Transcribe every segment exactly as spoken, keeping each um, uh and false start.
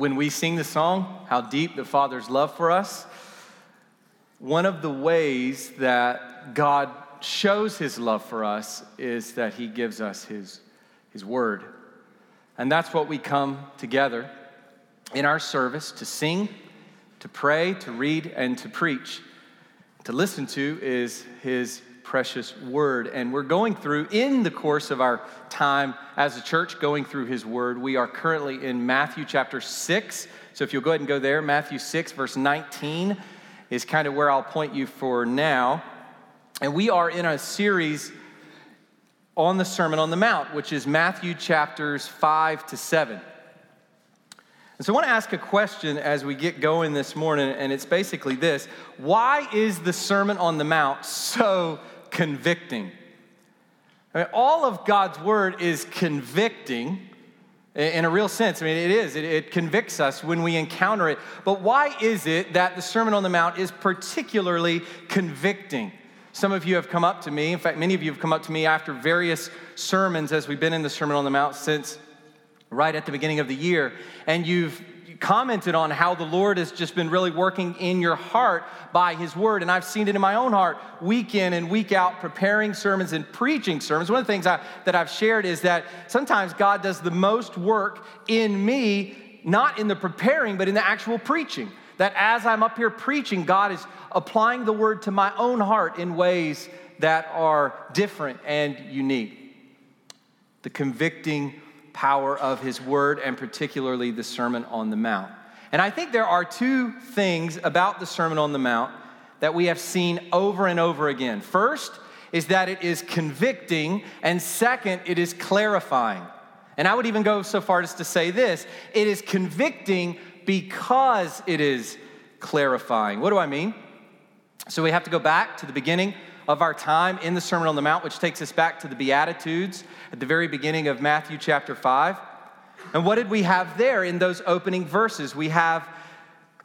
When we sing the song, How Deep the Father's Love for Us, one of the ways that God shows his love for us is that he gives us his, his word. And that's what we come together in our service to sing, to pray, to read, and to preach. To listen to is his precious word. And we're going through, in the course of our time as a church, going through his word. We are currently in Matthew chapter six. So if you'll go ahead and go there, Matthew six, verse nineteen is kind of where I'll point you for now. And we are in a series on the Sermon on the Mount, which is Matthew chapters five to seven. And so I want to ask a question as we get going this morning, and it's basically this. Why is the Sermon on the Mount so convicting? I mean, all of God's word is convicting in a real sense. I mean, it is. It, it convicts us when we encounter it. But why is it that the Sermon on the Mount is particularly convicting? Some of you have come up to me. In fact, many of you have come up to me after various sermons as we've been in the Sermon on the Mount since right at the beginning of the year, and you've commented on how the Lord has just been really working in your heart by his word, and I've seen it in my own heart week in and week out preparing sermons and preaching sermons. One of the things I, that I've shared is that sometimes God does the most work in me, not in the preparing, but in the actual preaching, that as I'm up here preaching, God is applying the word to my own heart in ways that are different and unique. The convicting power of his word, and particularly the Sermon on the Mount. And I think there are two things about the Sermon on the Mount that we have seen over and over again. First is that it is convicting, and second, it is clarifying. And I would even go so far as to say this, it is convicting because it is clarifying. What do I mean? So we have to go back to the beginning of our time in the Sermon on the Mount, which takes us back to the Beatitudes at the very beginning of Matthew chapter five. And what did we have there in those opening verses? We have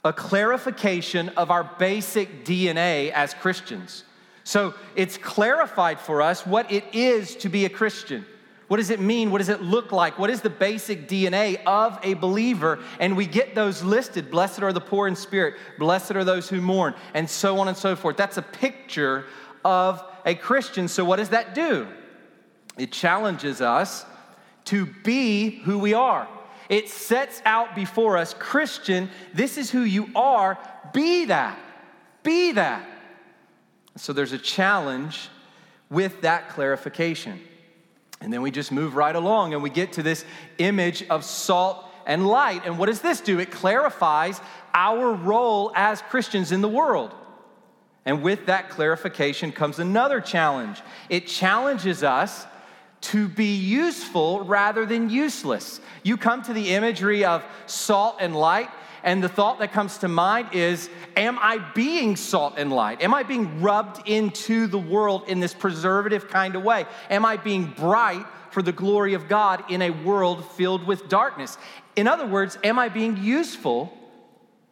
a clarification of our basic D N A as Christians. So it's clarified for us what it is to be a Christian. What does it mean? What does it look like? What is the basic D N A of a believer? And we get those listed. Blessed are the poor in spirit. Blessed are those who mourn. And so on and so forth. That's a picture of a Christian. So what does that do? It challenges us to be who we are. It sets out before us, Christian, this is who you are. Be that. Be that. So there's a challenge with that clarification. And then we just move right along and we get to this image of salt and light. And what does this do? It clarifies our role as Christians in the world. And with that clarification comes another challenge. It challenges us to be useful rather than useless. You come to the imagery of salt and light, and the thought that comes to mind is, am I being salt and light? Am I being rubbed into the world in this preservative kind of way? Am I being bright for the glory of God in a world filled with darkness? In other words, am I being useful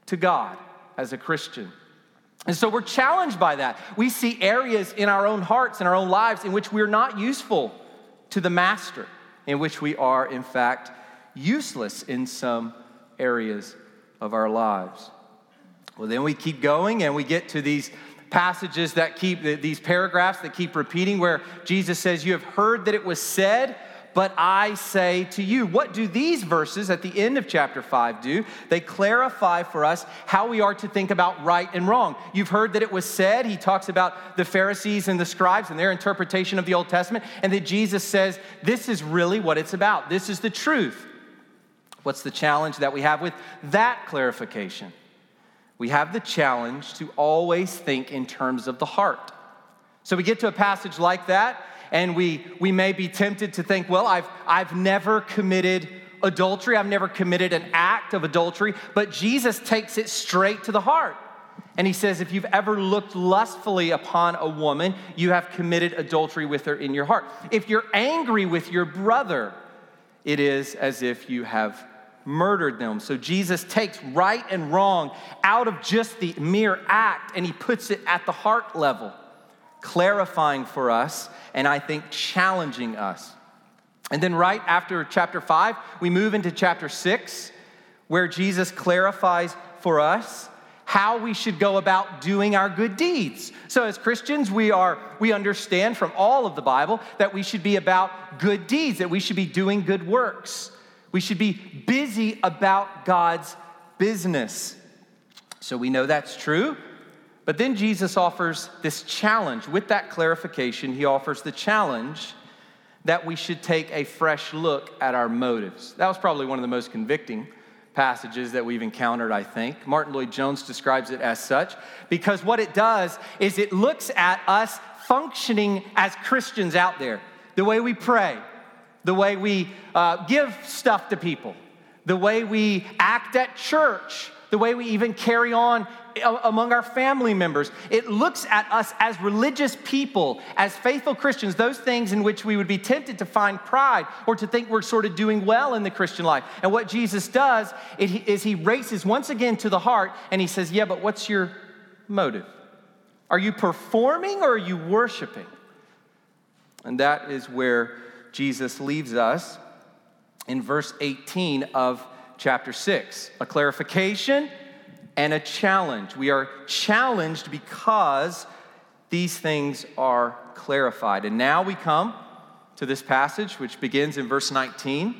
to God as a Christian? And so we're challenged by that. We see areas in our own hearts, in our own lives, in which we're not useful to the master, in which we are, in fact, useless in some areas of our lives. Well, then we keep going and we get to these passages that keep, these paragraphs that keep repeating where Jesus says, you have heard that it was said, but I say to you. What do these verses at the end of chapter five do? They clarify for us how we are to think about right and wrong. You've heard that it was said. He talks about the Pharisees and the scribes and their interpretation of the Old Testament, and that Jesus says, this is really what it's about. This is the truth. What's the challenge that we have with that clarification? We have the challenge to always think in terms of the heart. So we get to a passage like that, and we we may be tempted to think, well, I've I've never committed adultery. I've never committed an act of adultery. But Jesus takes it straight to the heart. And he says, if you've ever looked lustfully upon a woman, you have committed adultery with her in your heart. If you're angry with your brother, it is as if you have murdered them. So Jesus takes right and wrong out of just the mere act, and he puts it at the heart level, clarifying for us, and I think challenging us. And then right after chapter five, we move into chapter six, where Jesus clarifies for us how we should go about doing our good deeds. So as Christians, we are we understand from all of the Bible that we should be about good deeds, that we should be doing good works. We should be busy about God's business. So we know that's true. But then Jesus offers this challenge. With that clarification, he offers the challenge that we should take a fresh look at our motives. That was probably one of the most convicting passages that we've encountered, I think. Martin Lloyd-Jones describes it as such, because what it does is it looks at us functioning as Christians out there, the way we pray, the way we uh, give stuff to people, the way we act at church, the way we even carry on among our family members. It looks at us as religious people, as faithful Christians, those things in which we would be tempted to find pride or to think we're sort of doing well in the Christian life. And what Jesus does is he races once again to the heart and he says, yeah, but what's your motive? Are you performing or are you worshiping? And that is where Jesus leaves us in verse eighteen of chapter six, a clarification and a challenge. We are challenged because these things are clarified. And now we come to this passage, which begins in verse nineteen,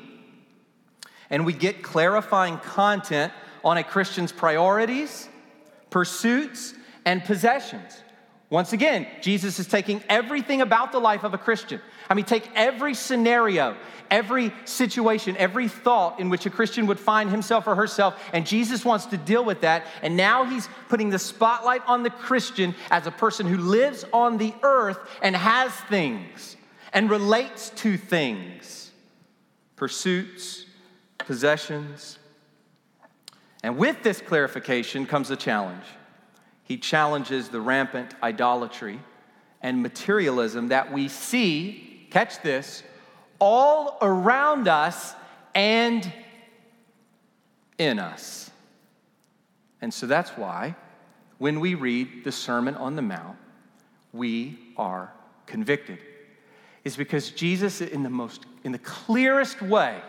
and we get clarifying content on a Christian's priorities, pursuits, and possessions. Once again, Jesus is taking everything about the life of a Christian. I mean, take every scenario, every situation, every thought in which a Christian would find himself or herself, and Jesus wants to deal with that. And now he's putting the spotlight on the Christian as a person who lives on the earth and has things and relates to things, pursuits, possessions. And with this clarification comes the challenge. He challenges the rampant idolatry and materialism that we see, catch this, all around us and in us. And so that's why when we read the Sermon on the Mount, we are convicted. It's because Jesus, in the most, in the clearest way,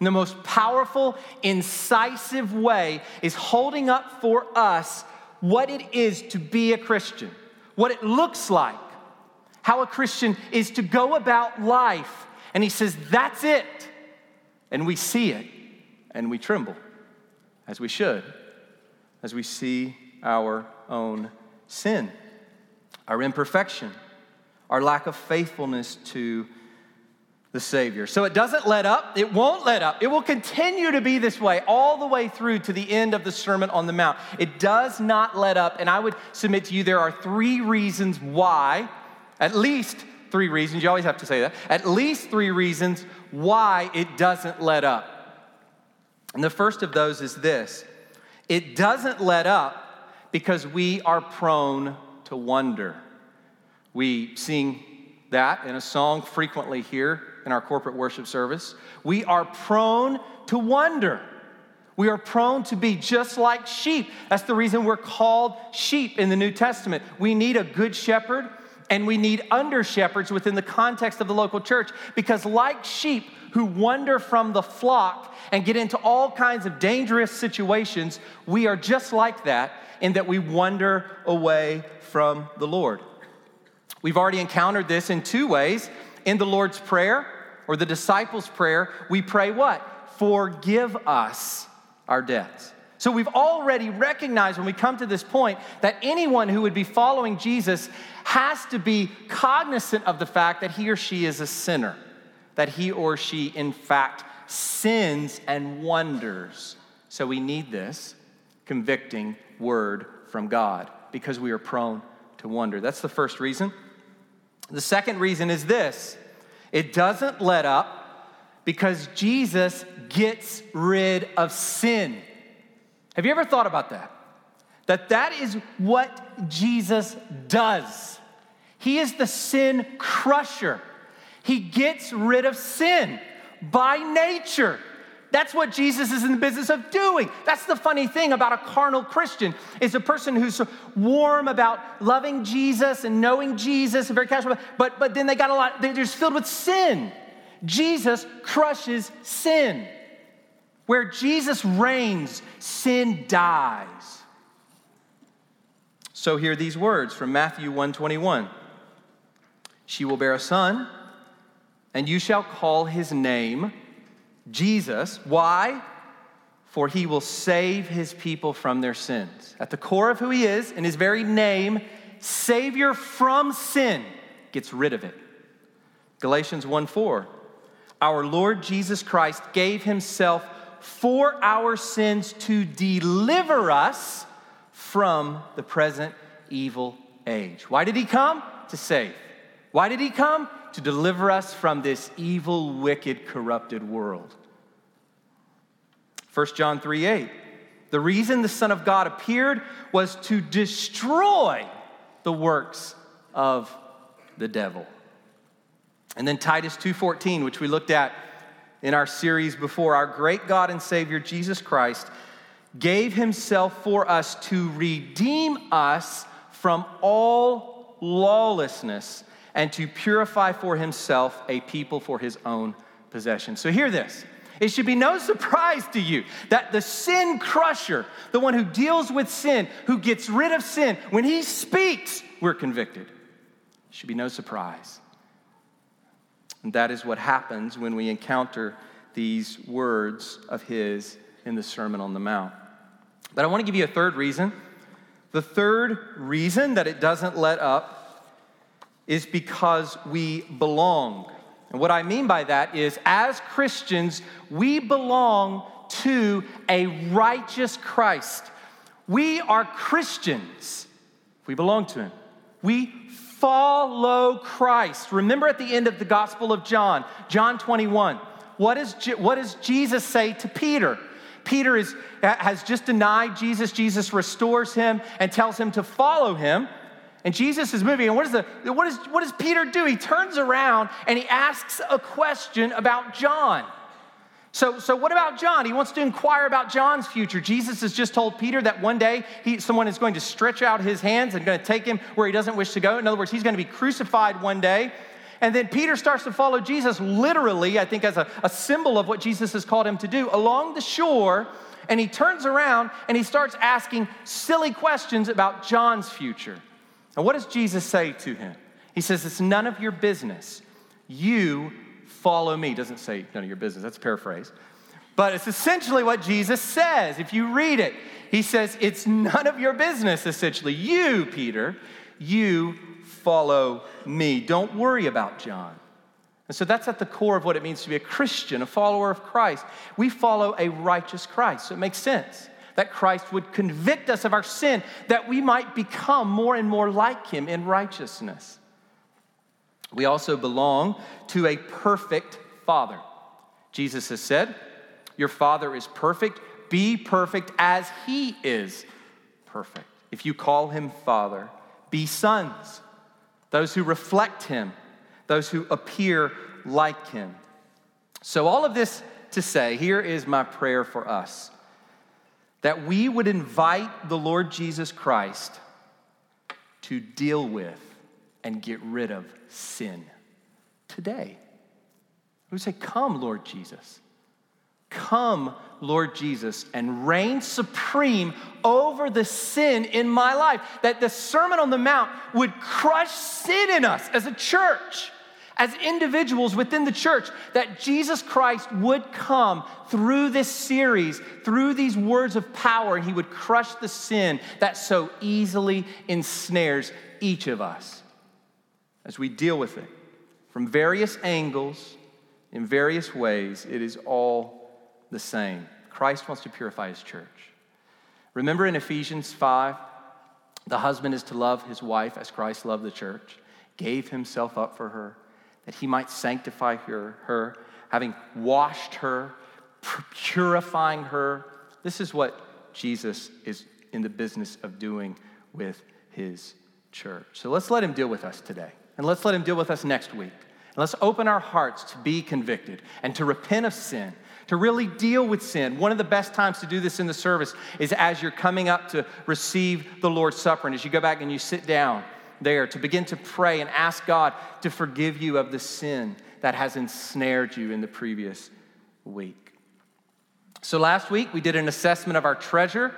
in the most powerful, incisive way, is holding up for us what it is to be a Christian, what it looks like, how a Christian is to go about life. And he says, that's it. And we see it, and we tremble, as we should, as we see our own sin, our imperfection, our lack of faithfulness to the Savior. So it doesn't let up. It won't let up. It will continue to be this way all the way through to the end of the Sermon on the Mount. It does not let up. And I would submit to you there are three reasons why, at least three reasons, you always have to say that, at least three reasons why it doesn't let up. And the first of those is this. It doesn't let up because we are prone to wonder. We sing that in a song frequently here in our corporate worship service. We are prone to wonder. We are prone to be just like sheep. That's the reason we're called sheep in the New Testament. We need a good shepherd and we need under shepherds within the context of the local church, because like sheep who wander from the flock and get into all kinds of dangerous situations, we are just like that in that we wander away from the Lord. We've already encountered this in two ways. In the Lord's Prayer or the disciples' prayer, we pray what? Forgive us our debts. So we've already recognized when we come to this point that anyone who would be following Jesus has to be cognizant of the fact that he or she is a sinner, that he or she, in fact, sins and wonders. So we need this convicting word from God because we are prone to wonder. That's the first reason. The second reason is this. It doesn't let up because Jesus gets rid of sin. Have you ever thought about that? That that is what Jesus does. He is the sin crusher. He gets rid of sin by nature. That's what Jesus is in the business of doing. That's the funny thing about a carnal Christian is a person who's warm about loving Jesus and knowing Jesus and very casual, but, but then they got a lot, they're just filled with sin. Jesus crushes sin, Where Jesus reigns, sin dies. So hear these words from Matthew one twenty-one. She will bear a son, and you shall call his name Jesus. Why? For he will save his people from their sins. At the core of who he is, in his very name, Savior from sin, gets rid of it. Galatians one four. Our Lord Jesus Christ gave himself for our sins to deliver us from the present evil age. Why did he come? To save. Why did he come? To deliver us from this evil, wicked, corrupted world. First John three eight. The reason the Son of God appeared was to destroy the works of the devil. And then Titus two fourteen, which we looked at in our series before. Our great God and Savior, Jesus Christ, gave himself for us to redeem us from all lawlessness and to purify for himself a people for his own possession. So hear this. It should be no surprise to you that the sin crusher, the one who deals with sin, who gets rid of sin, when he speaks, we're convicted. It should be no surprise. And that is what happens when we encounter these words of his in the Sermon on the Mount. But I want to give you a third reason. The third reason that it doesn't let up is because we belong. And what I mean by that is, as Christians, we belong to a righteous Christ. We are Christians. We belong to him. We follow Christ. Remember at the end of the Gospel of John, John twenty-one, what, is, what does Jesus say to Peter? Peter is, has just denied Jesus. Jesus restores him and tells him to follow him. And Jesus is moving. And what, is the, what, is, what does Peter do? He turns around and he asks a question about John. So, so what about John? He wants to inquire about John's future. Jesus has just told Peter that one day he, someone is going to stretch out his hands and going to take him where he doesn't wish to go. In other words, he's going to be crucified one day. And then Peter starts to follow Jesus literally, I think as a, a symbol of what Jesus has called him to do, along the shore. And he turns around and he starts asking silly questions about John's future. And what does Jesus say to him? He says, it's none of your business. You follow me. Doesn't say none of your business. That's a paraphrase. But it's essentially what Jesus says. If you read it, he says, it's none of your business, essentially. You, Peter, you follow me. Don't worry about John. And so that's at the core of what it means to be a Christian, a follower of Christ. We follow a righteous Christ. So it makes sense that Christ would convict us of our sin, that we might become more and more like him in righteousness. We also belong to a perfect Father. Jesus has said, your Father is perfect. Be perfect as he is perfect. If you call him Father, be sons, those who reflect him, those who appear like him. So all of this to say, here is my prayer for us, that we would invite the Lord Jesus Christ to deal with and get rid of sin today. We would say, come, Lord Jesus. Come, Lord Jesus, and reign supreme over the sin in my life. That the Sermon on the Mount would crush sin in us as a church, as individuals within the church, that Jesus Christ would come through this series, through these words of power, and he would crush the sin that so easily ensnares each of us as we deal with it from various angles, in various ways. It is all the same. Christ wants to purify his church. Remember in Ephesians five, the husband is to love his wife as Christ loved the church, gave himself up for her, that he might sanctify her, her, having washed her, purifying her. This is what Jesus is in the business of doing with his church. So let's let him deal with us today. And let's let him deal with us next week. And let's open our hearts to be convicted and to repent of sin, to really deal with sin. One of the best times to do this in the service is as you're coming up to receive the Lord's Supper. And as you go back and you sit down there, to begin to pray and ask God to forgive you of the sin that has ensnared you in the previous week. So last week, we did an assessment of our treasure,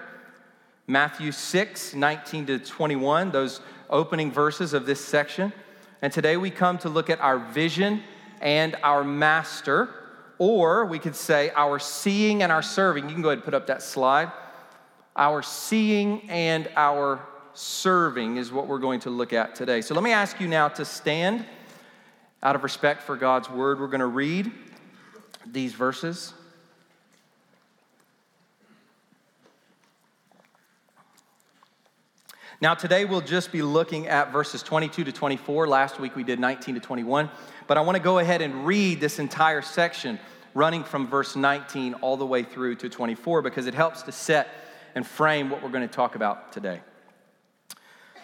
Matthew six, nineteen to twenty-one, those opening verses of this section. And today we come to look at our vision and our master, or we could say our seeing and our serving. You can go ahead and put up that slide. Our seeing and our serving is what we're going to look at today. So let me ask you now to stand. Out of respect for God's word, we're going to read these verses. Now, today we'll just be looking at verses twenty-two to twenty-four. Last week we did nineteen to twenty-one. But I want to go ahead and read this entire section, running from verse nineteen all the way through to twenty-four, because it helps to set and frame what we're going to talk about today.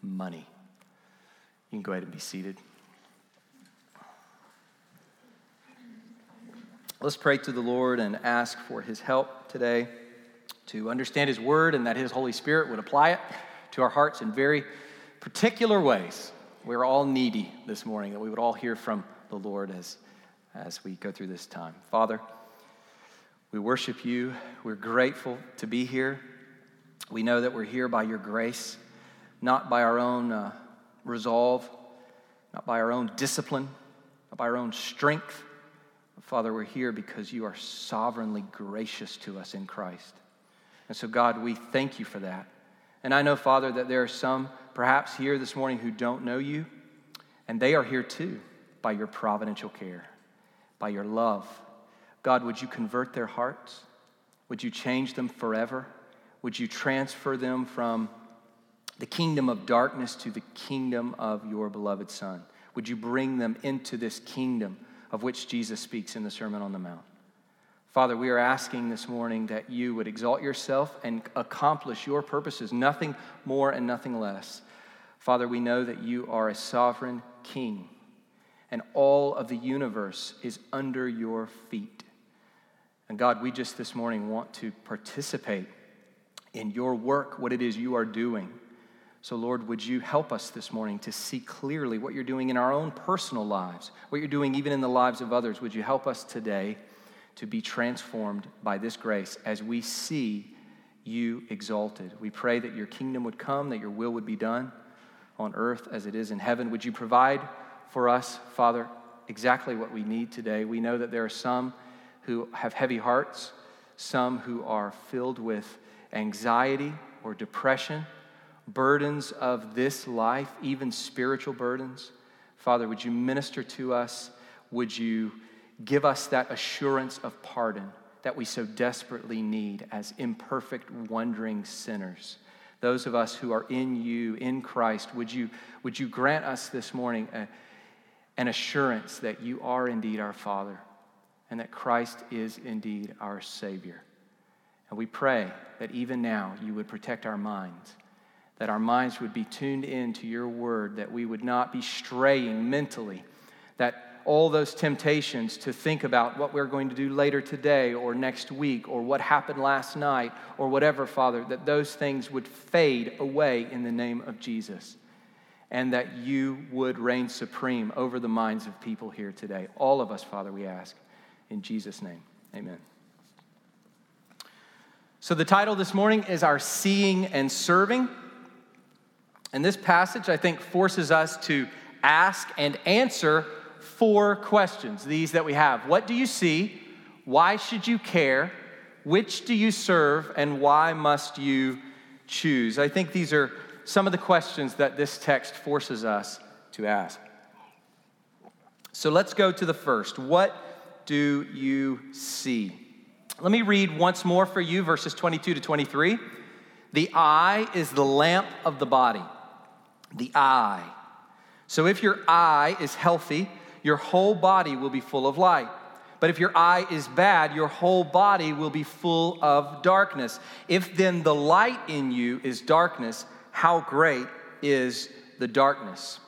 money. You can go ahead and be seated. Let's pray to the Lord and ask for his help today to understand his word and that his Holy Spirit would apply it to our hearts in very particular ways. We're all needy this morning, that we would all hear from the Lord as, as we go through this time. Father, we worship you. We're grateful to be here. We know that we're here by your grace, not by our own uh, resolve, not by our own discipline, not by our own strength. But Father, we're here because you are sovereignly gracious to us in Christ. And so, God, we thank you for that. And I know, Father, that there are some perhaps here this morning who don't know you, and they are here too by your providential care, by your love. God, would you convert their hearts? Would you change them forever? Would you transfer them from the kingdom of darkness to the kingdom of your beloved Son? Would you bring them into this kingdom of which Jesus speaks in the Sermon on the Mount? Father, we are asking this morning that you would exalt yourself and accomplish your purposes, nothing more and nothing less. Father, we know that you are a sovereign king, and all of the universe is under your feet. And God, we just this morning want to participate in your work, what it is you are doing. So Lord, would you help us this morning to see clearly what you're doing in our own personal lives, what you're doing even in the lives of others. Would you help us today to be transformed by this grace as we see you exalted? We pray that your kingdom would come, that your will would be done on earth as it is in heaven. Would you provide for us, Father, exactly what we need today? We know that there are some who have heavy hearts, some who are filled with anxiety or depression, burdens of this life, even spiritual burdens. Father, would you minister to us? Would you give us that assurance of pardon that we so desperately need as imperfect, wandering sinners? Those of us who are in you, in Christ, would you, would you grant us this morning a, an assurance that you are indeed our Father and that Christ is indeed our Savior? And we pray that even now you would protect our minds, that our minds would be tuned in to your word, that we would not be straying mentally, that all those temptations to think about what we're going to do later today or next week or what happened last night or whatever, Father, that those things would fade away in the name of Jesus and that you would reign supreme over the minds of people here today. All of us, Father, we ask in Jesus' name. Amen. So the title this morning is Our Seeing and Serving. And this passage, I think, forces us to ask and answer four questions, these that we have. What do you see? Why should you care? Which do you serve? And why must you choose? I think these are some of the questions that this text forces us to ask. So let's go to the first. What do you see? Let me read once more for you, verses twenty-two to twenty-three. The eye is the lamp of the body. The eye. So if your eye is healthy, your whole body will be full of light. But if your eye is bad, your whole body will be full of darkness. If then the light in you is darkness, how great is the darkness?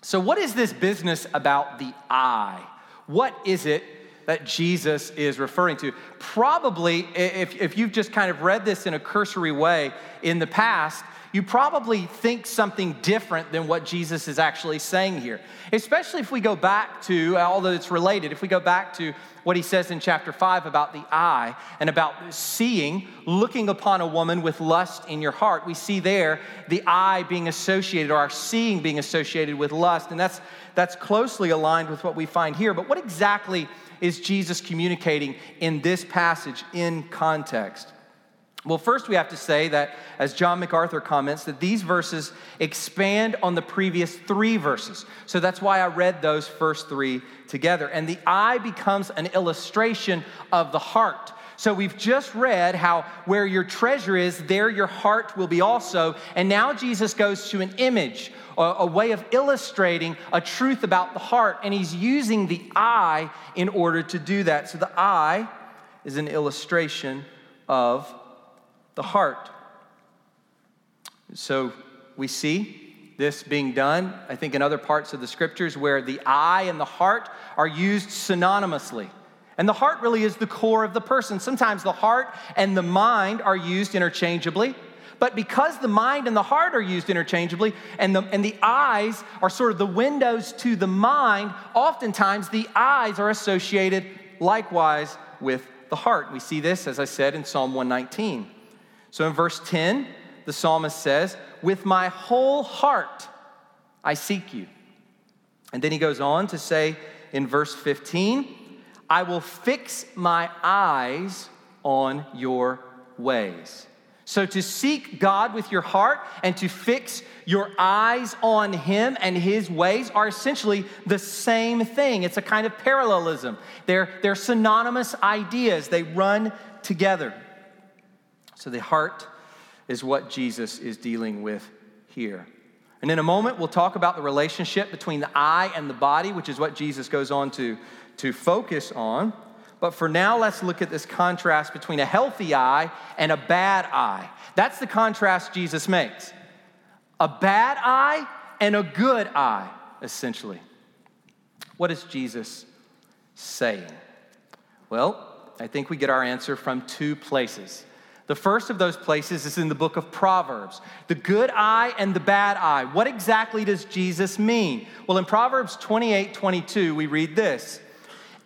So what is this business about the eye? What is it that Jesus is referring to? Probably, if, if you've just kind of read this in a cursory way in the past, you probably think something different than what Jesus is actually saying here. Especially if we go back to, although it's related, if we go back to what he says in chapter five about the eye and about seeing, looking upon a woman with lust in your heart. We see there the eye being associated, or our seeing being associated with lust, and that's that's closely aligned with what we find here. But what exactly is Jesus communicating in this passage in context? Well, first we have to say that, as John MacArthur comments, that these verses expand on the previous three verses. So that's why I read those first three together. And the eye becomes an illustration of the heart. So we've just read how where your treasure is, there your heart will be also. And now Jesus goes to an image, a way of illustrating a truth about the heart. And he's using the eye in order to do that. So the eye is an illustration of the heart. So we see this being done, I think, in other parts of the scriptures where the eye and the heart are used synonymously. And the heart really is the core of the person. Sometimes the heart and the mind are used interchangeably. But because the mind and the heart are used interchangeably, and the, and the eyes are sort of the windows to the mind, oftentimes the eyes are associated likewise with the heart. We see this, as I said, in Psalm one nineteen. So in verse ten, the psalmist says, "With my whole heart I seek you." And then he goes on to say in verse fifteen, "I will fix my eyes on your ways." So to seek God with your heart and to fix your eyes on him and his ways are essentially the same thing. It's a kind of parallelism. They're, they're synonymous ideas. They run together. So the heart is what Jesus is dealing with here. And in a moment, we'll talk about the relationship between the eye and the body, which is what Jesus goes on to, to focus on. But for now, let's look at this contrast between a healthy eye and a bad eye. That's the contrast Jesus makes. A bad eye and a good eye, essentially. What is Jesus saying? Well, I think we get our answer from two places. The first of those places is in the book of Proverbs. The good eye and the bad eye. What exactly does Jesus mean? Well, in Proverbs twenty-eight twenty-two, we read this.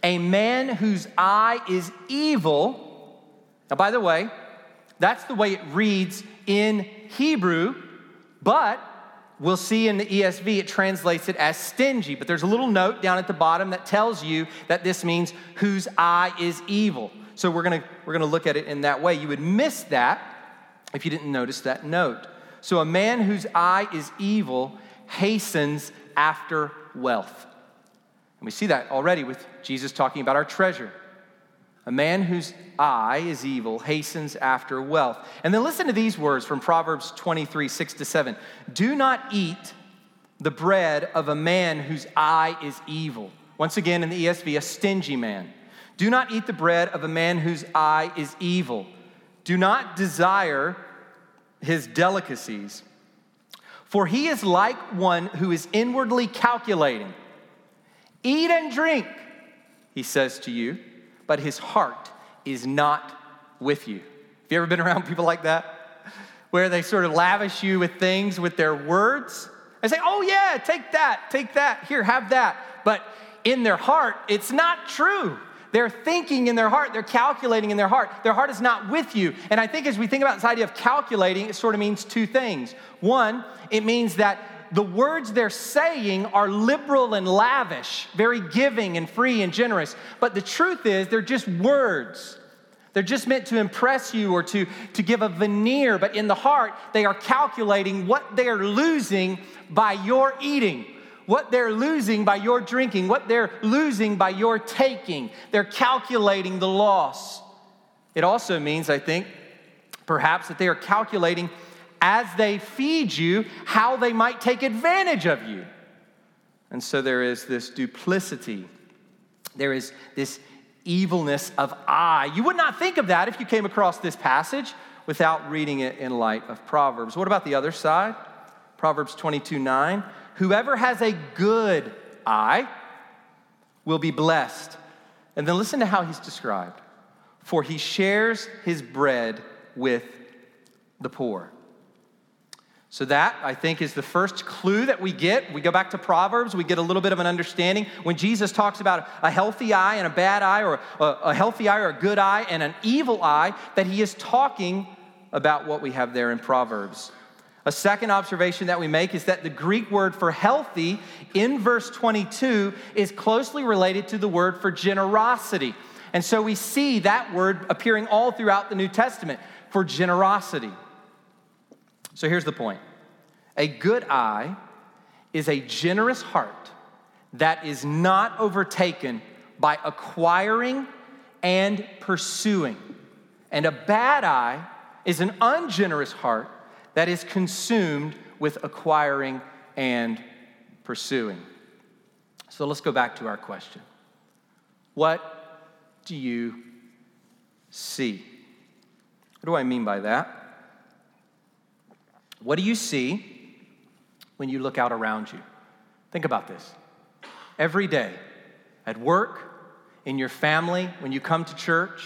A man whose eye is evil. Now, by the way, that's the way it reads in Hebrew, but we'll see in the E S V it translates it as stingy. But there's a little note down at the bottom that tells you that this means whose eye is evil. So we're gonna we're gonna look at it in that way. You would miss that if you didn't notice that note. So a man whose eye is evil hastens after wealth. And we see that already with Jesus talking about our treasure. A man whose eye is evil hastens after wealth. And then listen to these words from Proverbs twenty-three, six to seven. Do not eat the bread of a man whose eye is evil. Once again in the E S V, a stingy man. Do not eat the bread of a man whose eye is evil. Do not desire his delicacies. For he is like one who is inwardly calculating. Eat and drink, he says to you, but his heart is not with you. Have you ever been around people like that? Where they sort of lavish you with things with their words. They say, oh yeah, take that, take that, here, have that. But in their heart, it's not true. They're thinking in their heart. They're calculating in their heart. Their heart is not with you. And I think as we think about this idea of calculating, it sort of means two things. One, it means that the words they're saying are liberal and lavish, very giving and free and generous. But the truth is, they're just words. They're just meant to impress you or to, to give a veneer, but in the heart, they are calculating what they're losing by your eating, what they're losing by your drinking, what they're losing by your taking. They're calculating the loss. It also means, I think, perhaps that they are calculating as they feed you how they might take advantage of you. And so there is this duplicity. There is this evilness of I. You would not think of that if you came across this passage without reading it in light of Proverbs. What about the other side? Proverbs twenty-two nine. Whoever has a good eye will be blessed. And then listen to how he's described. For he shares his bread with the poor. So that, I think, is the first clue that we get. We go back to Proverbs. We get a little bit of an understanding. When Jesus talks about a healthy eye and a bad eye, or a healthy eye or a good eye and an evil eye, that he is talking about what we have there in Proverbs. A second observation that we make is that the Greek word for healthy in verse twenty-two is closely related to the word for generosity. And so we see that word appearing all throughout the New Testament for generosity. So here's the point. A good eye is a generous heart that is not overtaken by acquiring and pursuing. And a bad eye is an ungenerous heart that is consumed with acquiring and pursuing. So let's go back to our question. What do you see? What do I mean by that? What do you see when you look out around you? Think about this. Every day, at work, in your family, when you come to church,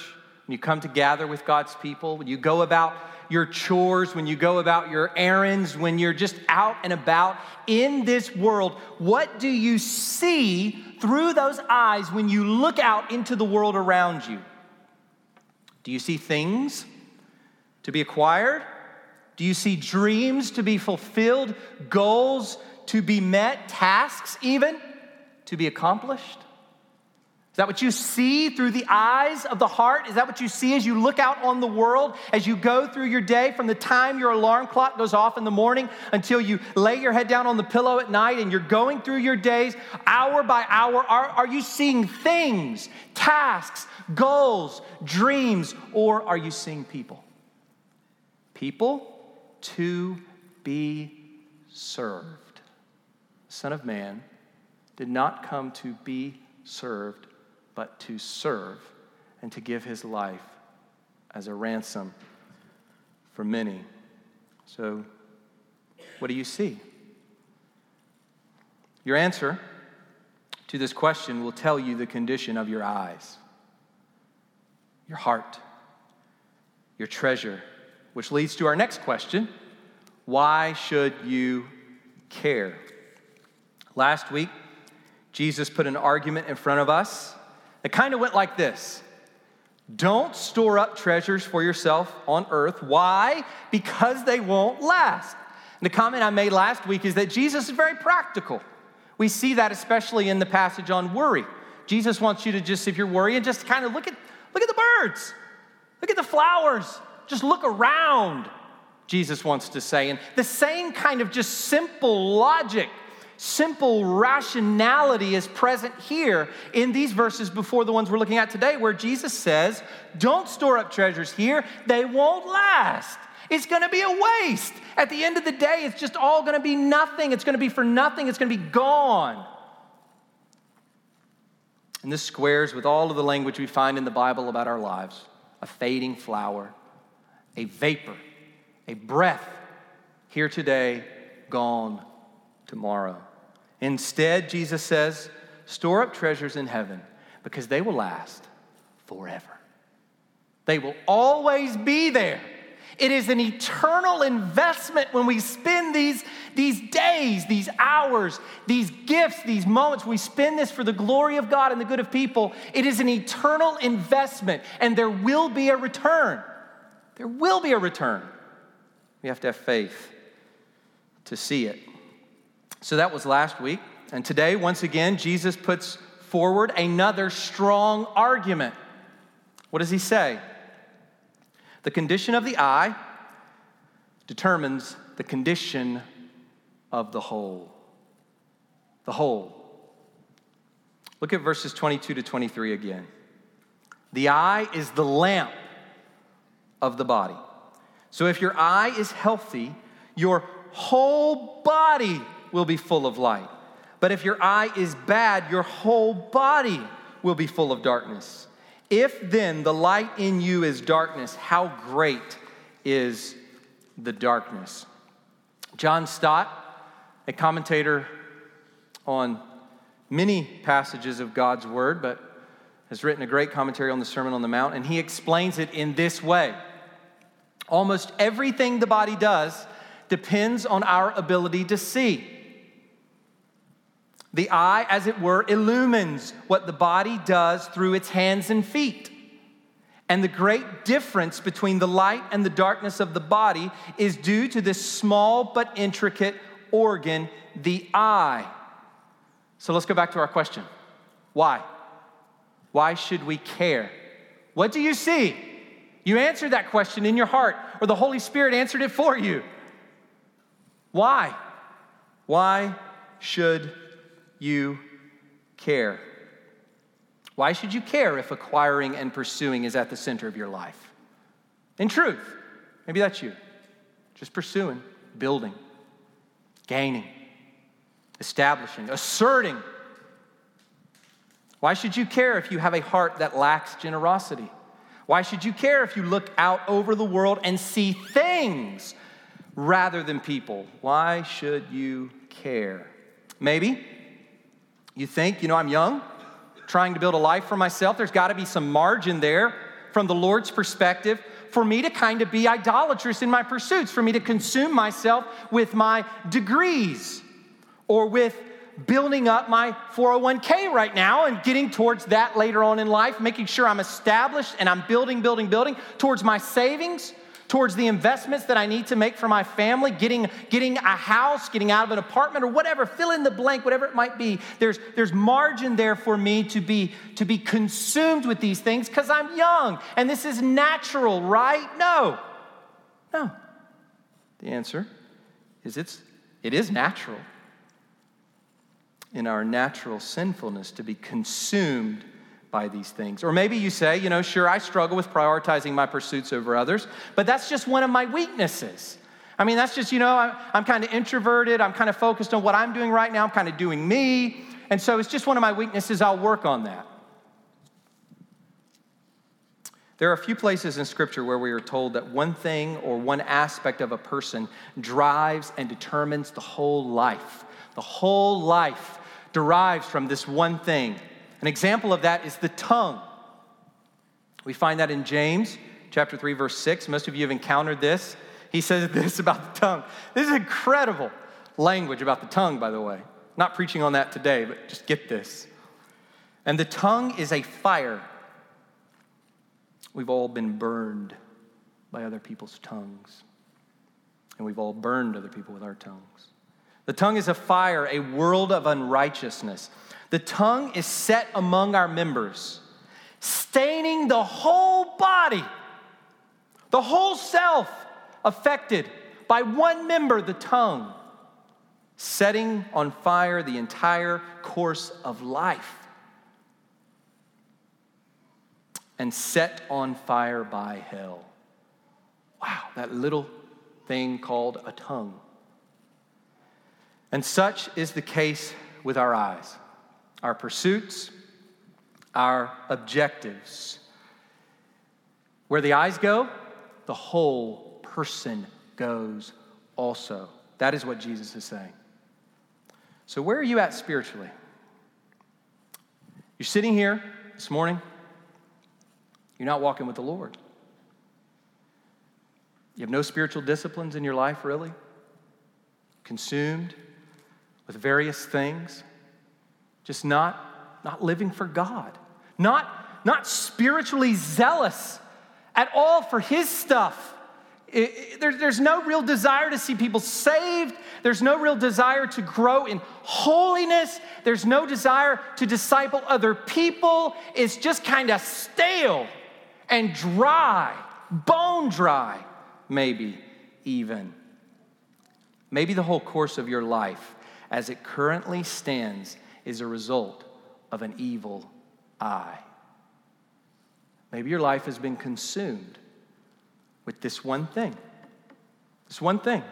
when you come to gather with God's people, when you go about your chores, when you go about your errands, when you're just out and about in this world, what do you see through those eyes when you look out into the world around you? Do you see things to be acquired? Do you see dreams to be fulfilled, goals to be met, tasks even to be accomplished? Is that what you see through the eyes of the heart? Is that what you see as you look out on the world, as you go through your day from the time your alarm clock goes off in the morning until you lay your head down on the pillow at night and you're going through your days hour by hour? Are, are you seeing things, tasks, goals, dreams, or are you seeing people? People to be served. The Son of Man did not come to be served, but to serve and to give his life as a ransom for many. So, what do you see? Your answer to this question will tell you the condition of your eyes, your heart, your treasure, which leads to our next question. Why should you care? Last week, Jesus put an argument in front of us that kind of went like this. Don't store up treasures for yourself on earth. Why? Because they won't last. And the comment I made last week is that Jesus is very practical. We see that especially in the passage on worry. Jesus wants you to just, if you're worrying, just kind of look at, look at the birds. Look at the flowers. Just look around, Jesus wants to say. And the same kind of just simple logic, simple rationality is present here in these verses before the ones we're looking at today, where Jesus says, don't store up treasures here. They won't last. It's going to be a waste. At the end of the day, it's just all going to be nothing. It's going to be for nothing. It's going to be gone. And this squares with all of the language we find in the Bible about our lives, a fading flower, a vapor, a breath, here today, gone tomorrow. Instead, Jesus says, store up treasures in heaven because they will last forever. They will always be there. It is an eternal investment when we spend these, these days, these hours, these gifts, these moments. We spend this for the glory of God and the good of people. It is an eternal investment, and there will be a return. There will be a return. We have to have faith to see it. So that was last week. And today, once again, Jesus puts forward another strong argument. What does he say? The condition of the eye determines the condition of the whole. The whole. Look at verses twenty-two to twenty-three again. The eye is the lamp of the body. So if your eye is healthy, your whole body will be full of light. But if your eye is bad, your whole body will be full of darkness. If then the light in you is darkness, how great is the darkness? John Stott, a commentator on many passages of God's word, but has written a great commentary on the Sermon on the Mount, and he explains it in this way. Almost everything the body does depends on our ability to see. The eye, as it were, illumines what the body does through its hands and feet. And the great difference between the light and the darkness of the body is due to this small but intricate organ, the eye. So let's go back to our question. Why? Why should we care? What do you see? You answered that question in your heart, or the Holy Spirit answered it for you. Why? Why should you care? Why should you care if acquiring and pursuing is at the center of your life? In truth, maybe that's you. Just pursuing, building, gaining, establishing, asserting. Why should you care if you have a heart that lacks generosity? Why should you care if you look out over the world and see things rather than people? Why should you care? Maybe you think, you know, I'm young, trying to build a life for myself. There's got to be some margin there from the Lord's perspective for me to kind of be idolatrous in my pursuits, for me to consume myself with my degrees or with building up my four oh one k right now and getting towards that later on in life, making sure I'm established and I'm building, building, building towards my savings, towards the investments that I need to make for my family, getting, getting a house, getting out of an apartment or whatever, fill in the blank, whatever it might be. There's, there's margin there for me to be, to be consumed with these things because I'm young and this is natural, right? No, no. The answer is it's, it is natural. In our natural sinfulness to be consumed by these things. Or maybe you say, you know, sure, I struggle with prioritizing my pursuits over others, but that's just one of my weaknesses. I mean, that's just, you know, I'm, I'm kind of introverted. I'm kind of focused on what I'm doing right now. I'm kind of doing me. And so it's just one of my weaknesses. I'll work on that. There are a few places in Scripture where we are told that one thing or one aspect of a person drives and determines the whole life. The whole life derives from this one thing. An example of that is the tongue. We find that in James chapter three, verse six. Most of you have encountered this. He says this about the tongue. This is incredible language about the tongue, by the way. I'm not preaching on that today, but just get this. And the tongue is a fire. We've all been burned by other people's tongues. And we've all burned other people with our tongues. The tongue is a fire, a world of unrighteousness. The tongue is set among our members, staining the whole body, the whole self affected by one member, the tongue, setting on fire the entire course of life and set on fire by hell. Wow, that little thing called a tongue. And such is the case with our eyes, our pursuits, our objectives. Where the eyes go, the whole person goes also. That is what Jesus is saying. So where are you at spiritually? You're sitting here this morning. You're not walking with the Lord. You have no spiritual disciplines in your life, really. Consumed with various things, just not, not living for God, not, not spiritually zealous at all for his stuff. It, it, there, there's no real desire to see people saved. There's no real desire to grow in holiness. There's no desire to disciple other people. It's just kind of stale and dry bone dry, maybe even. Maybe the whole course of your life as it currently stands is a result of an evil eye. Maybe your life has been consumed with this one thing, this one thing,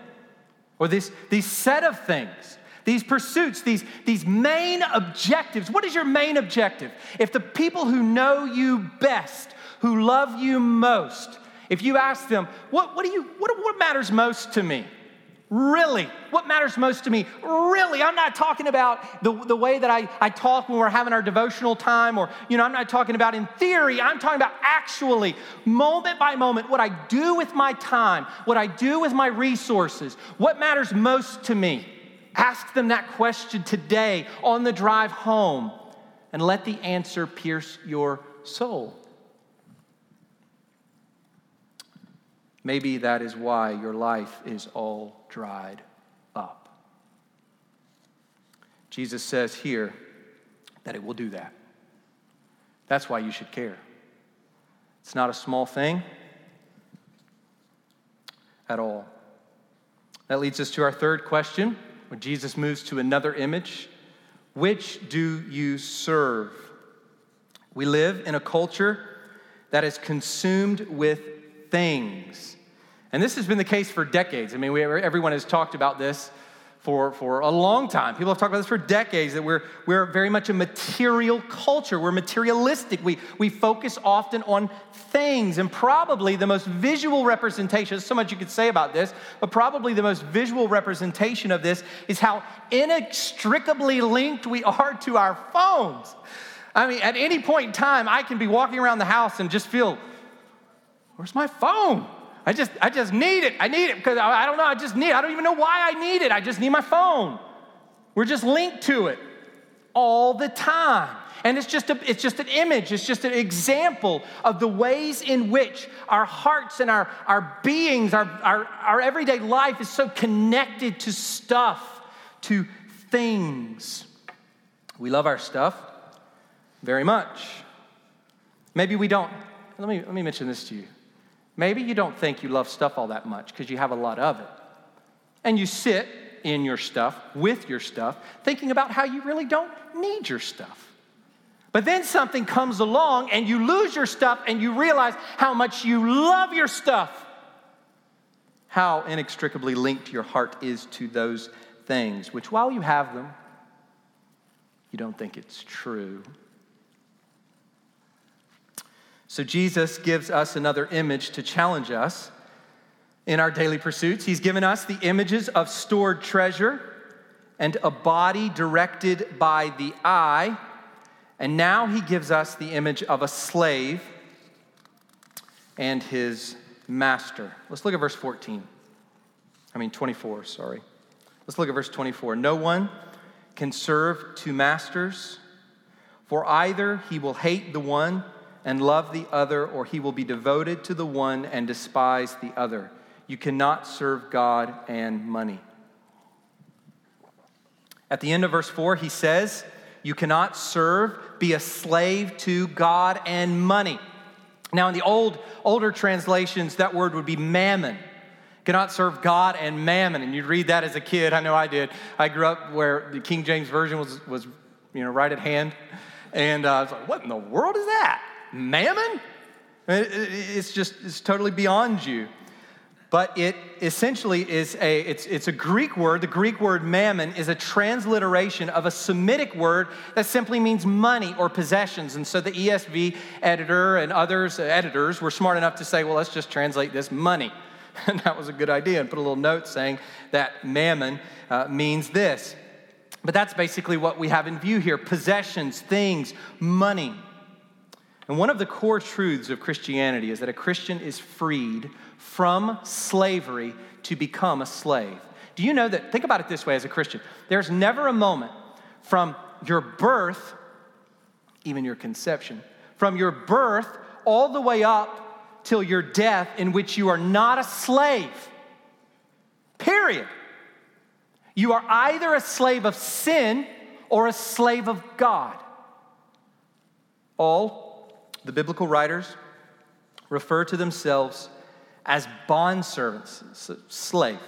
or this these set of things, these pursuits, these, these main objectives. What is your main objective? If the people who know you best, who love you most, if you ask them, what, what do you, what, what matters most to me? Really, what matters most to me? Really, I'm not talking about the, the way that I, I talk when we're having our devotional time, or, you know, I'm not talking about in theory. I'm talking about actually, moment by moment, what I do with my time, what I do with my resources, what matters most to me. Ask them that question today on the drive home, and let the answer pierce your soul. Maybe that is why your life is all dried up. Jesus says here that it will do that. That's why you should care. It's not a small thing at all. That leads us to our third question, when Jesus moves to another image. Which do you serve? We live in a culture that is consumed with things. And this has been the case for decades. I mean, we, everyone has talked about this for, for a long time. People have talked about this for decades, that we're, we're very much a material culture. We're materialistic. We, we focus often on things. And probably the most visual representation, there's so much you could say about this, but probably the most visual representation of this is how inextricably linked we are to our phones. I mean, at any point in time, I can be walking around the house and just feel, where's my phone? I just I just need it. I need it because I, I don't know. I just need it. I don't even know why I need it. I just need my phone. We're just linked to it all the time. And it's just a, it's just an image. It's just an example of the ways in which our hearts and our, our beings, our, our, our everyday life is so connected to stuff, to things. We love our stuff very much. Maybe we don't. Let me, let me mention this to you. Maybe you don't think you love stuff all that much because you have a lot of it. And you sit in your stuff, with your stuff, thinking about how you really don't need your stuff. But then something comes along and you lose your stuff and you realize how much you love your stuff. How inextricably linked your heart is to those things, which while you have them, you don't think it's true. So Jesus gives us another image to challenge us in our daily pursuits. He's given us the images of stored treasure and a body directed by the eye. And now he gives us the image of a slave and his master. Let's look at verse fourteen. I mean twenty-four, sorry. Let's look at verse twenty-four. No one can serve two masters, for either he will hate the one and love the other, or he will be devoted to the one and despise the other. You cannot serve God and money. At the end of verse four, he says, you cannot serve, be a slave to God and money. Now, in the old, older translations, that word would be mammon. Cannot serve God and mammon. And you'd read that as a kid. I know I did. I grew up where the King James Version was, was you know, right at hand. And uh, I was like, what in the world is that? Mammon? It's just, it's totally beyond you. But it essentially is a, it's it's a Greek word. The Greek word mammon is a transliteration of a Semitic word that simply means money or possessions. And so the E S V editor and others, editors were smart enough to say, well, let's just translate this money. And that was a good idea, and put a little note saying that mammon uh, means this. But that's basically what we have in view here: possessions, things, money. And one of the core truths of Christianity is that a Christian is freed from slavery to become a slave. Do you know that? Think about it this way as a Christian. There's never a moment from your birth, even your conception, from your birth all the way up till your death in which you are not a slave. Period. You are either a slave of sin or a slave of God. All the biblical writers refer to themselves as bondservants, slave,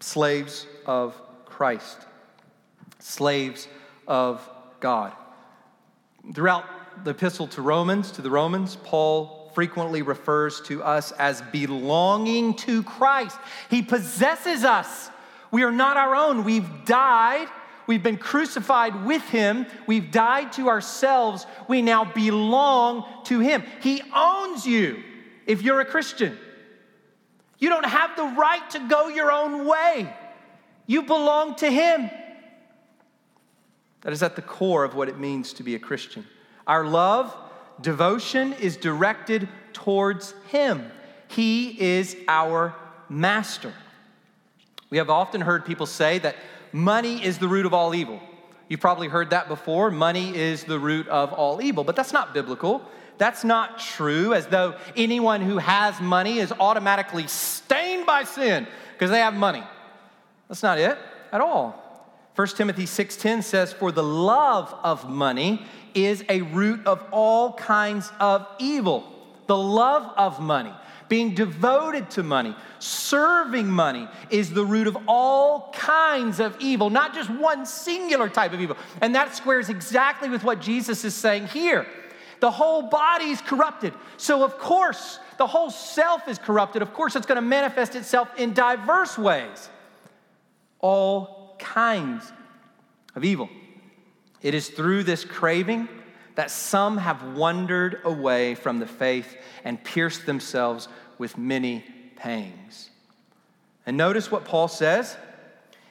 slaves of Christ, slaves of God. Throughout the epistle to Romans, to the Romans, Paul frequently refers to us as belonging to Christ. He possesses us. We are not our own. We've died. We've been crucified with him. We've died to ourselves. We now belong to him. He owns you if you're a Christian. You don't have the right to go your own way. You belong to him. That is at the core of what it means to be a Christian. Our love, devotion is directed towards him. He is our master. We have often heard people say that money is the root of all evil. You've probably heard that before. Money is the root of all evil, but that's not biblical. That's not true, as though anyone who has money is automatically stained by sin because they have money. That's not it at all. First Timothy six ten says, "For the love of money is a root of all kinds of evil." The love of money, being devoted to money, serving money is the root of all kinds of evil, not just one singular type of evil. And that squares exactly with what Jesus is saying here. The whole body is corrupted. So of course, the whole self is corrupted. Of course, it's going to manifest itself in diverse ways. All kinds of evil. It is through this craving that some have wandered away from the faith and pierced themselves with many pangs. And notice what Paul says.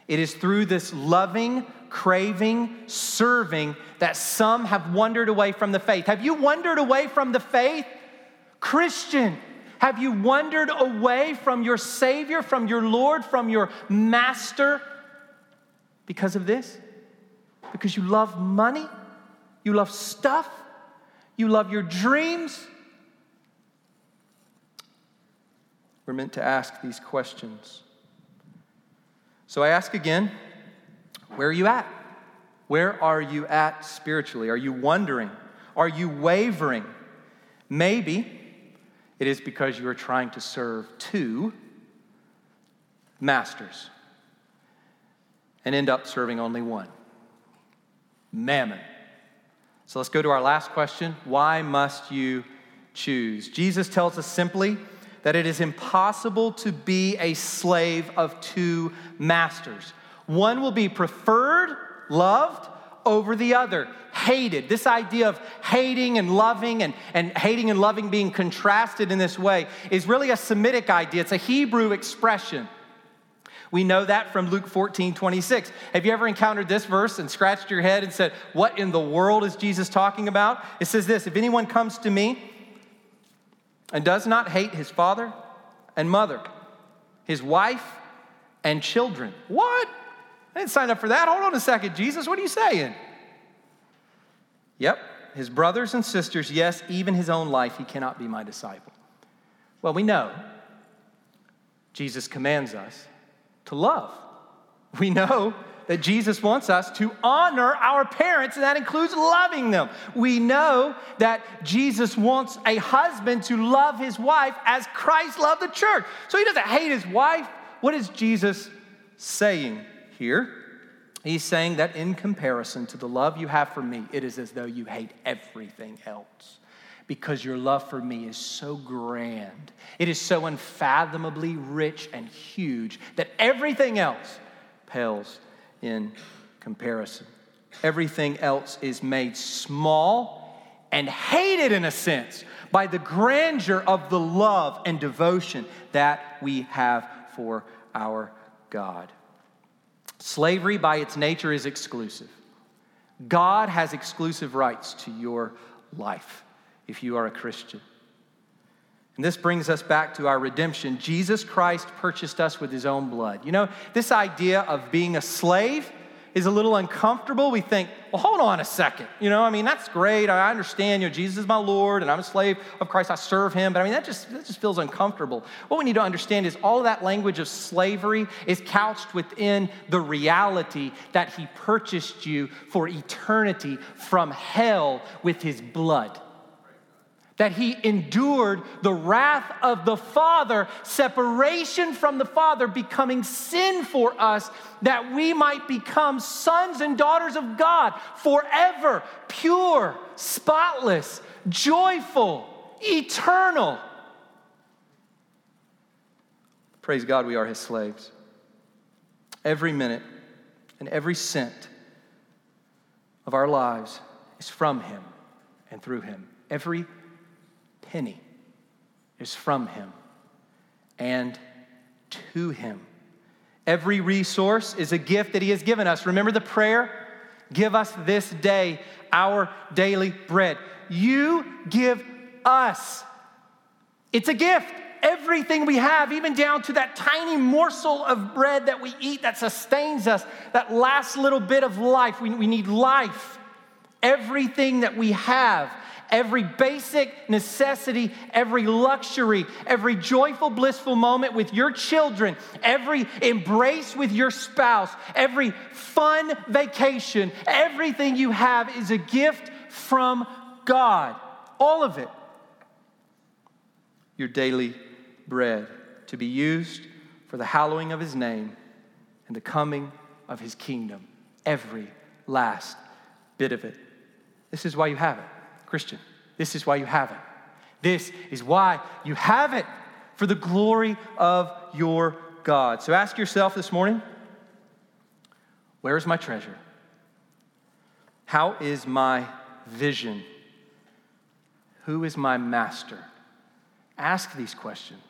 It is through this loving, craving, serving that some have wandered away from the faith. Have you wandered away from the faith? Christian, have you wandered away from your Savior, from your Lord, from your Master because of this? Because you love money? You love stuff? You love your dreams? We're meant to ask these questions. So I ask again, where are you at? Where are you at spiritually? Are you wondering? Are you wavering? Maybe it is because you are trying to serve two masters and end up serving only one, Mammon. So let's go to our last question. Why must you choose? Jesus tells us simply that it is impossible to be a slave of two masters. One will be preferred, loved, over the other, hated. This idea of hating and loving and, and hating and loving being contrasted in this way is really a Semitic idea. It's a Hebrew expression. We know that from Luke fourteen twenty-six. Have you ever encountered this verse and scratched your head and said, what in the world is Jesus talking about? It says this, if anyone comes to me and does not hate his father and mother, his wife and children. What? I didn't sign up for that. Hold on a second, Jesus. What are you saying? Yep, his brothers and sisters, yes, even his own life, he cannot be my disciple. Well, we know Jesus commands us to love. We know that Jesus wants us to honor our parents, and that includes loving them. We know that Jesus wants a husband to love his wife as Christ loved the church. So he doesn't hate his wife. What is Jesus saying here? He's saying that in comparison to the love you have for me, it is as though you hate everything else, because your love for me is so grand. It is so unfathomably rich and huge that everything else pales in comparison. Everything else is made small and hated, in a sense, by the grandeur of the love and devotion that we have for our God. Slavery, by its nature, is exclusive. God has exclusive rights to your life if you are a Christian. And this brings us back to our redemption. Jesus Christ purchased us with his own blood. You know, this idea of being a slave is a little uncomfortable. We think, well, hold on a second. You know, I mean, that's great. I understand, you know, Jesus is my Lord and I'm a slave of Christ. I serve him. But I mean, that just, that just feels uncomfortable. What we need to understand is all of that language of slavery is couched within the reality that he purchased you for eternity from hell with his blood. that he endured the wrath of the Father, separation from the Father, becoming sin for us, that we might become sons and daughters of God forever, pure, spotless, joyful, eternal. Praise God, we are his slaves. Every minute and every cent of our lives is from him and through him. Every penny is from him and to him. Every resource is a gift that he has given us. Remember the prayer? Give us this day our daily bread. You give us. It's a gift. Everything we have, even down to that tiny morsel of bread that we eat that sustains us, that last little bit of life. We, we need life. Everything that we have, every basic necessity, every luxury, every joyful, blissful moment with your children, every embrace with your spouse, every fun vacation, everything you have is a gift from God. All of it. Your daily bread to be used for the hallowing of his name and the coming of his kingdom. Every last bit of it. This is why you have it. Christian, this is why you have it. This is why you have it, for the glory of your God. So ask yourself this morning, where is my treasure? How is my vision? Who is my master? Ask these questions.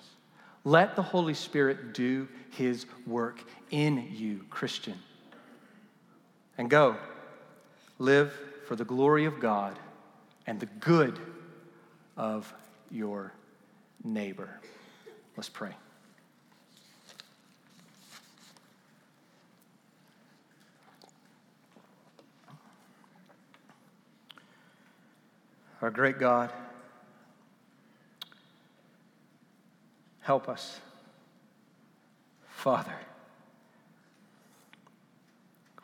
Let the Holy Spirit do his work in you, Christian. And go, live for the glory of God and the good of your neighbor. Let's pray. Our great God, help us, Father.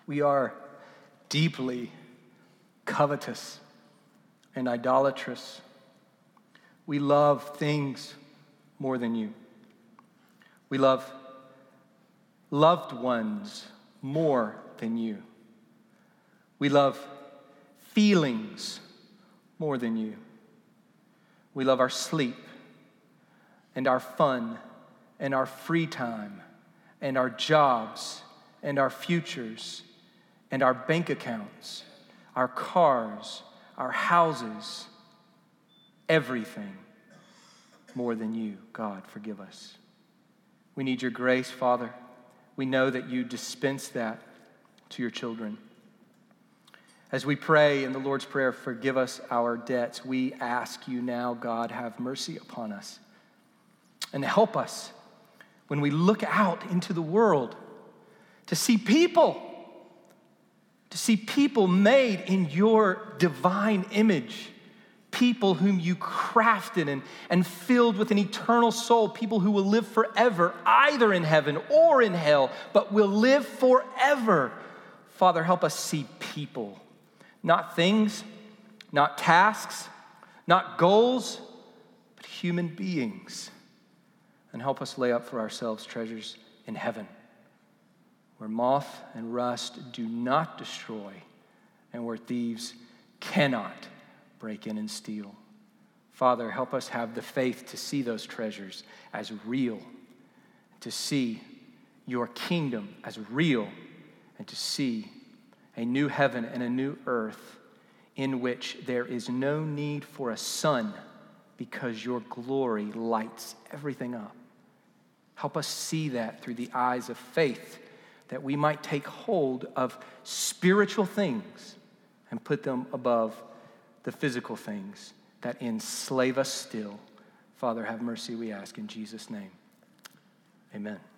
We are deeply covetous and idolatrous. We love things more than you. We love loved ones more than you. We love feelings more than you. We love our sleep and our fun and our free time and our jobs and our futures and our bank accounts, our cars, our houses, everything more than you. God, forgive us. We need your grace, Father. We know that you dispense that to your children. As we pray in the Lord's Prayer, forgive us our debts, we ask you now, God, have mercy upon us and help us when we look out into the world to see people To see people made in your divine image, people whom you crafted and, and filled with an eternal soul, people who will live forever, either in heaven or in hell, but will live forever. Father, help us see people, not things, not tasks, not goals, but human beings. And help us lay up for ourselves treasures in heaven, where moth and rust do not destroy, and where thieves cannot break in and steal. Father, help us have the faith to see those treasures as real, to see your kingdom as real, and to see a new heaven and a new earth in which there is no need for a sun because your glory lights everything up. Help us see that through the eyes of faith, that we might take hold of spiritual things and put them above the physical things that enslave us still. Father, have mercy, we ask in Jesus' name. Amen.